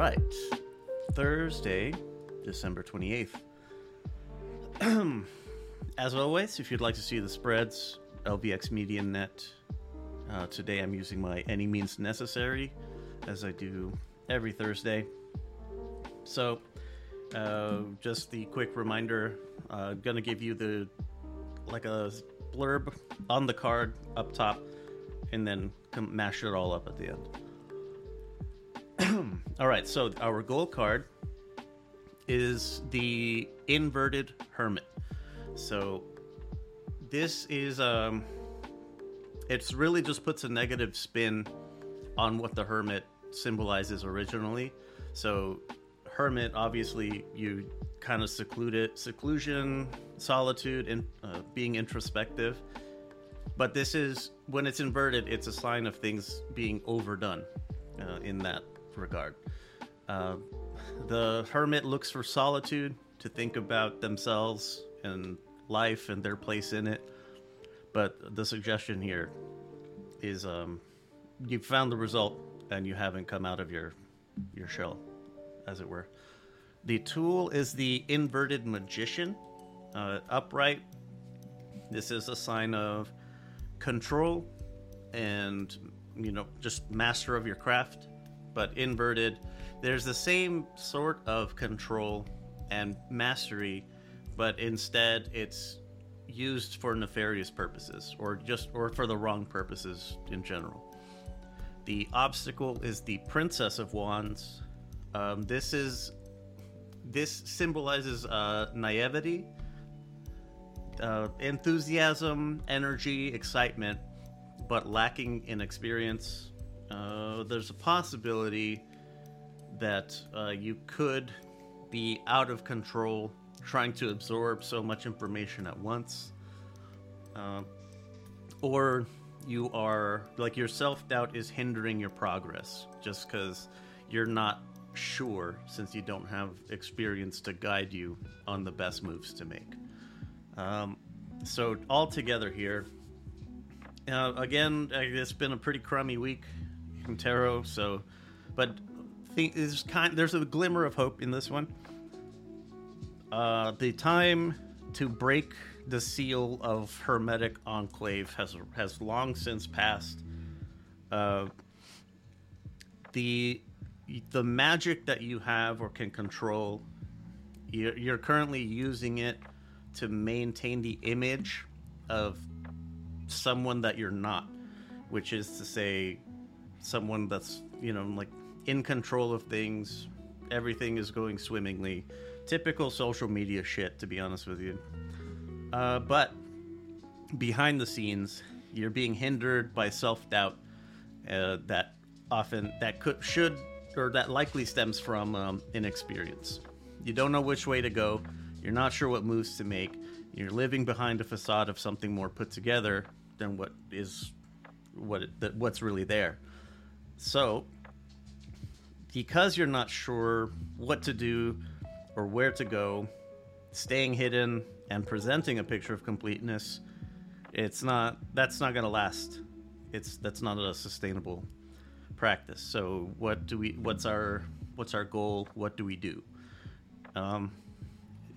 right. Thursday, December 28th. As always, if you'd like to see the spreads, LVX MediaNet. Today I'm using my Any Means Necessary, as I do every Thursday. So, just the quick reminder, I'm going to give you the, like a blurb on the card up top, and then mash it all up at the end. Alright, so our goal card is the Inverted Hermit. So this is, it's really just puts a negative spin on what the Hermit symbolizes originally. So Hermit, obviously, you kind of seclusion, solitude, and being introspective. But this is, when it's inverted, it's a sign of things being overdone in that regard. The Hermit looks for solitude to think about themselves and life and their place in it. But the suggestion here is you've found the result and you haven't come out of your shell, as it were. The tool is the Inverted Magician, upright. This is a sign of control and, you know, just master of your craft, but inverted. There's the same sort of control and mastery, but instead it's used for nefarious purposes or for the wrong purposes in general. The obstacle is the Princess of Wands. This symbolizes naivety, enthusiasm, energy, excitement, but lacking in experience. There's a possibility that you could be out of control, trying to absorb so much information at once, or you are like, your self-doubt is hindering your progress just because you're not sure, since you don't have experience to guide you on the best moves to make. So all together here, again, it's been a pretty crummy week in tarot, so, but there's a glimmer of hope in this one. The time to break the seal of Hermetic Enclave has long since passed. The magic that you have or can control, you're currently using it to maintain the image of someone that you're not, which is to say someone that's, you know, like in control of things. Everything is going swimmingly. Typical social media shit, to be honest with you. But behind the scenes, you're being hindered by self-doubt that likely stems from inexperience. You don't know which way to go. You're not sure what moves to make. You're living behind a facade of something more put together than what's really there. So, because you're not sure what to do or where to go, staying hidden and presenting a picture of completeness, that's not going to last. That's not a sustainable practice. So what's our goal? What do we do?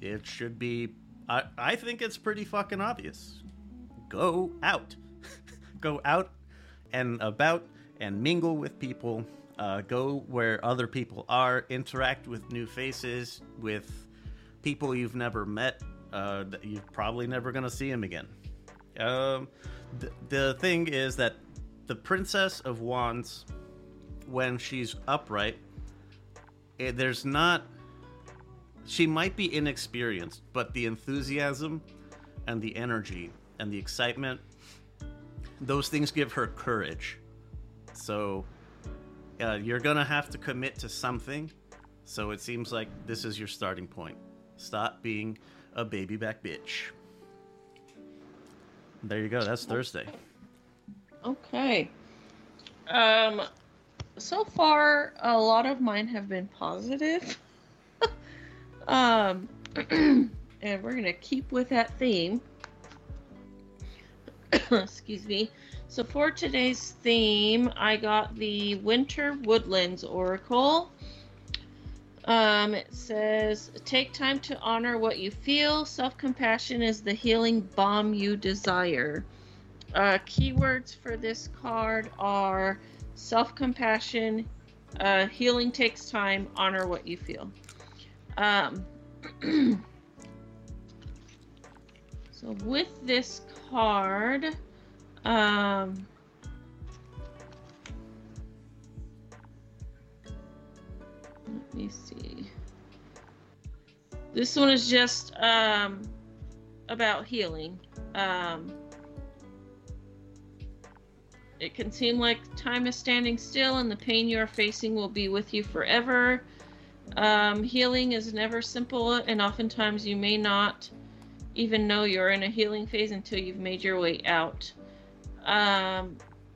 It should be, I think it's pretty fucking obvious. Go out. Go out and about and mingle with people. Go where other people are, interact with new faces, with people you've never met, that you're probably never going to see them again. The thing is that the Princess of Wands, when she's upright, she might be inexperienced, but the enthusiasm and the energy and the excitement, those things give her courage. So you're going to have to commit to something. So it seems like this is your starting point. Stop being a baby back bitch. There you go. That's Thursday. Okay. So far, a lot of mine have been positive. And we're going to keep with that theme. Excuse me. So for today's theme, I got the Winter Woodlands Oracle. It says, take time to honor what you feel. Self-compassion is the healing balm you desire. Keywords for this card are self-compassion, healing takes time, honor what you feel. So with this card, let me see. This one is just about healing. It can seem like time is standing still and the pain you are facing will be with you forever. Healing is never simple, and oftentimes you may not even know you're in a healing phase until you've made your way out.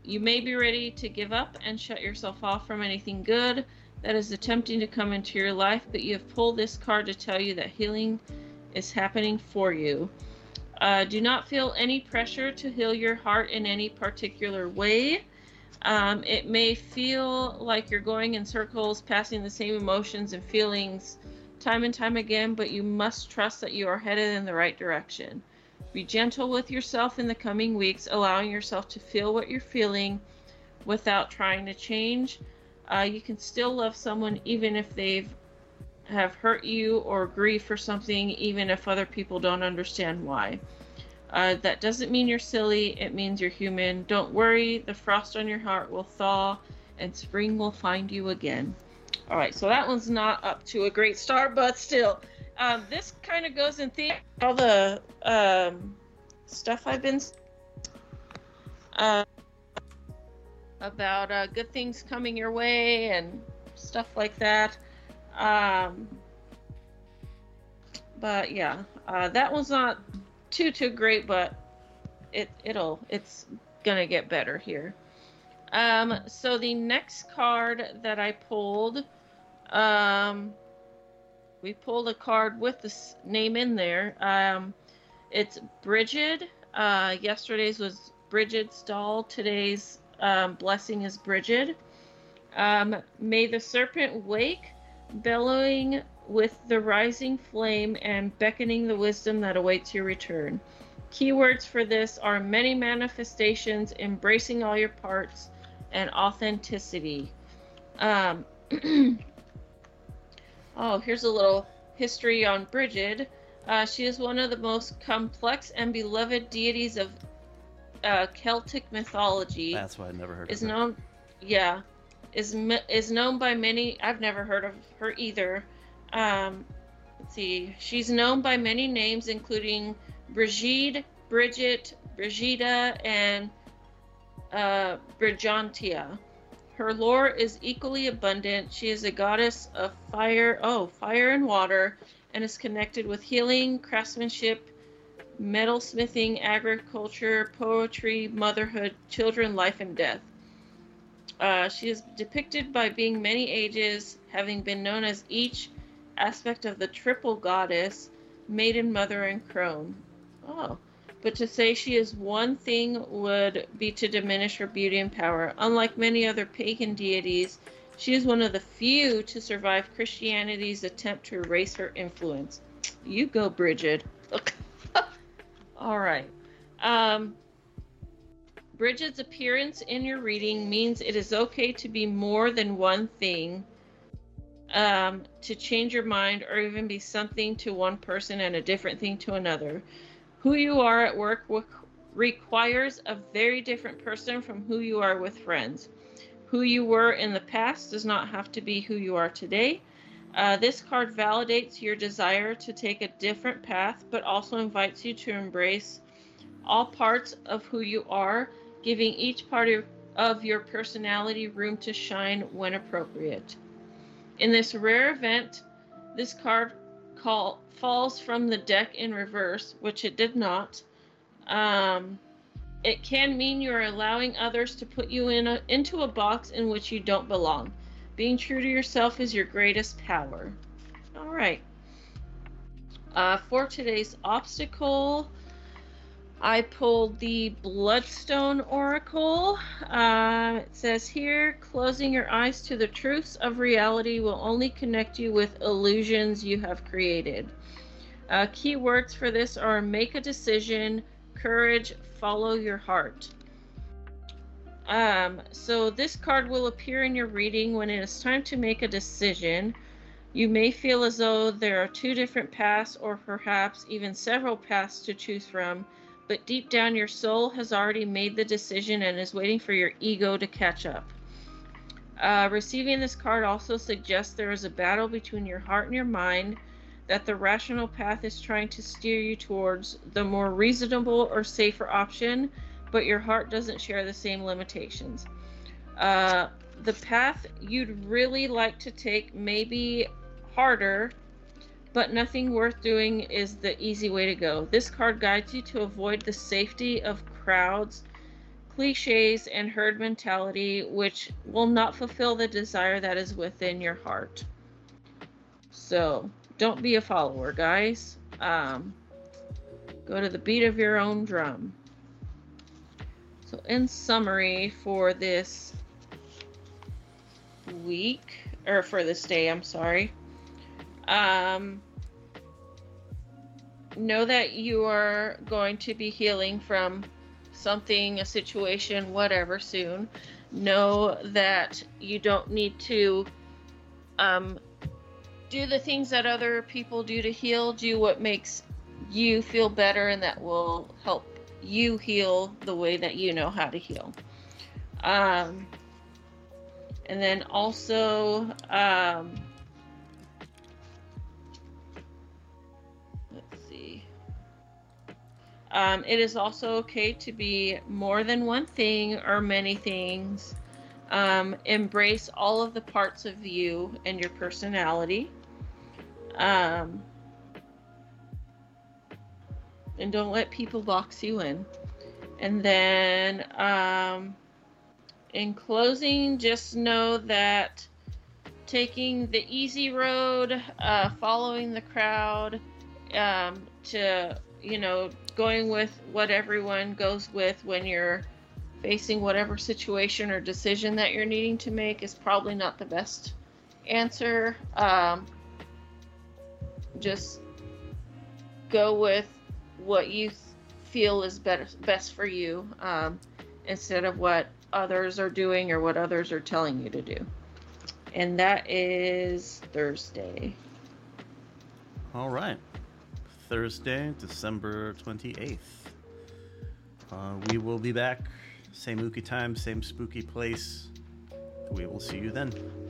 You may be ready to give up and shut yourself off from anything good that is attempting to come into your life, but you have pulled this card to tell you that healing is happening for you. Do not feel any pressure to heal your heart in any particular way. It may feel like you're going in circles, passing the same emotions and feelings time and time again, but you must trust that you are headed in the right direction. Be gentle with yourself in the coming weeks, allowing yourself to feel what you're feeling without trying to change. You can still love someone even if they've have hurt you or grieve for something, even if other people don't understand why. That doesn't mean you're silly, it means you're human. Don't worry, the frost on your heart will thaw and spring will find you again. All right, so that one's not up to a great start, but still. This kind of goes in theme, all the stuff I've been about good things coming your way and stuff like that. But yeah, that one's not too great, but it's gonna get better here. So the next card that I pulled, we pulled a card with this name in there. It's Brigid. Yesterday's was Brigid's doll. Today's blessing is Brigid. May the serpent wake, bellowing with the rising flame and beckoning the wisdom that awaits your return. Keywords for this are many manifestations, embracing all your parts, and authenticity. Oh, here's a little history on Brigid. She is one of the most complex and beloved deities of Celtic mythology. That's why I never heard of her. Is known by many. I've never heard of her either. Let's see. She's known by many names, including Brigid, Bridget, Brigida, and Brigantia. Her lore is equally abundant. She is a goddess of fire and water, and is connected with healing, craftsmanship, metalsmithing, agriculture, poetry, motherhood, children, life, and death. She is depicted by being many ages, having been known as each aspect of the triple goddess, maiden, mother, and crone. Oh, but to say she is one thing would be to diminish her beauty and power. Unlike many other pagan deities, she is one of the few to survive Christianity's attempt to erase her influence. You go, Brigid. All right. Brigid's appearance in your reading means it is okay to be more than one thing, to change your mind, or even be something to one person and a different thing to another. Who you are at work requires a very different person from who you are with friends. Who you were in the past does not have to be who you are today. This card validates your desire to take a different path, but also invites you to embrace all parts of who you are, giving each part of your personality room to shine when appropriate. In this rare event, this card falls from the deck in reverse, which it did not. It can mean you're allowing others to put you into a box in which you don't belong. Being true to yourself is your greatest power. All right. For today's obstacle, I pulled the Bloodstone Oracle. It says here, closing your eyes to the truths of reality will only connect you with illusions you have created. Key words for this are make a decision, courage, follow your heart. So this card will appear in your reading when it is time to make a decision. You may feel as though there are two different paths or perhaps even several paths to choose from, but deep down your soul has already made the decision and is waiting for your ego to catch up. Receiving this card also suggests there is a battle between your heart and your mind that the rational path is trying to steer you towards the more reasonable or safer option, but your heart doesn't share the same limitations. The path you'd really like to take may be harder, but nothing worth doing is the easy way to go. This card guides you to avoid the safety of crowds, cliches, and herd mentality, which will not fulfill the desire that is within your heart. So don't be a follower, guys. Go to the beat of your own drum. So in summary for this week, or for this day, I'm sorry. Know that you are going to be healing from something, a situation, whatever, soon. Know that you don't need to do the things that other people do to heal. Do what makes you feel better, and that will help you heal the way that you know how to heal. And then also, it is also okay to be more than one thing or many things. Embrace all of the parts of you and your personality. And don't let people box you in. And then, in closing, just know that taking the easy road, following the crowd, to, you know, going with what everyone goes with when you're facing whatever situation or decision that you're needing to make is probably not the best answer. Just go with what you feel is best for you, instead of what others are doing or what others are telling you to do. And that is Thursday. All right. Thursday, December 28th. We will be back. Same ookie time, same spooky place. We will see you then.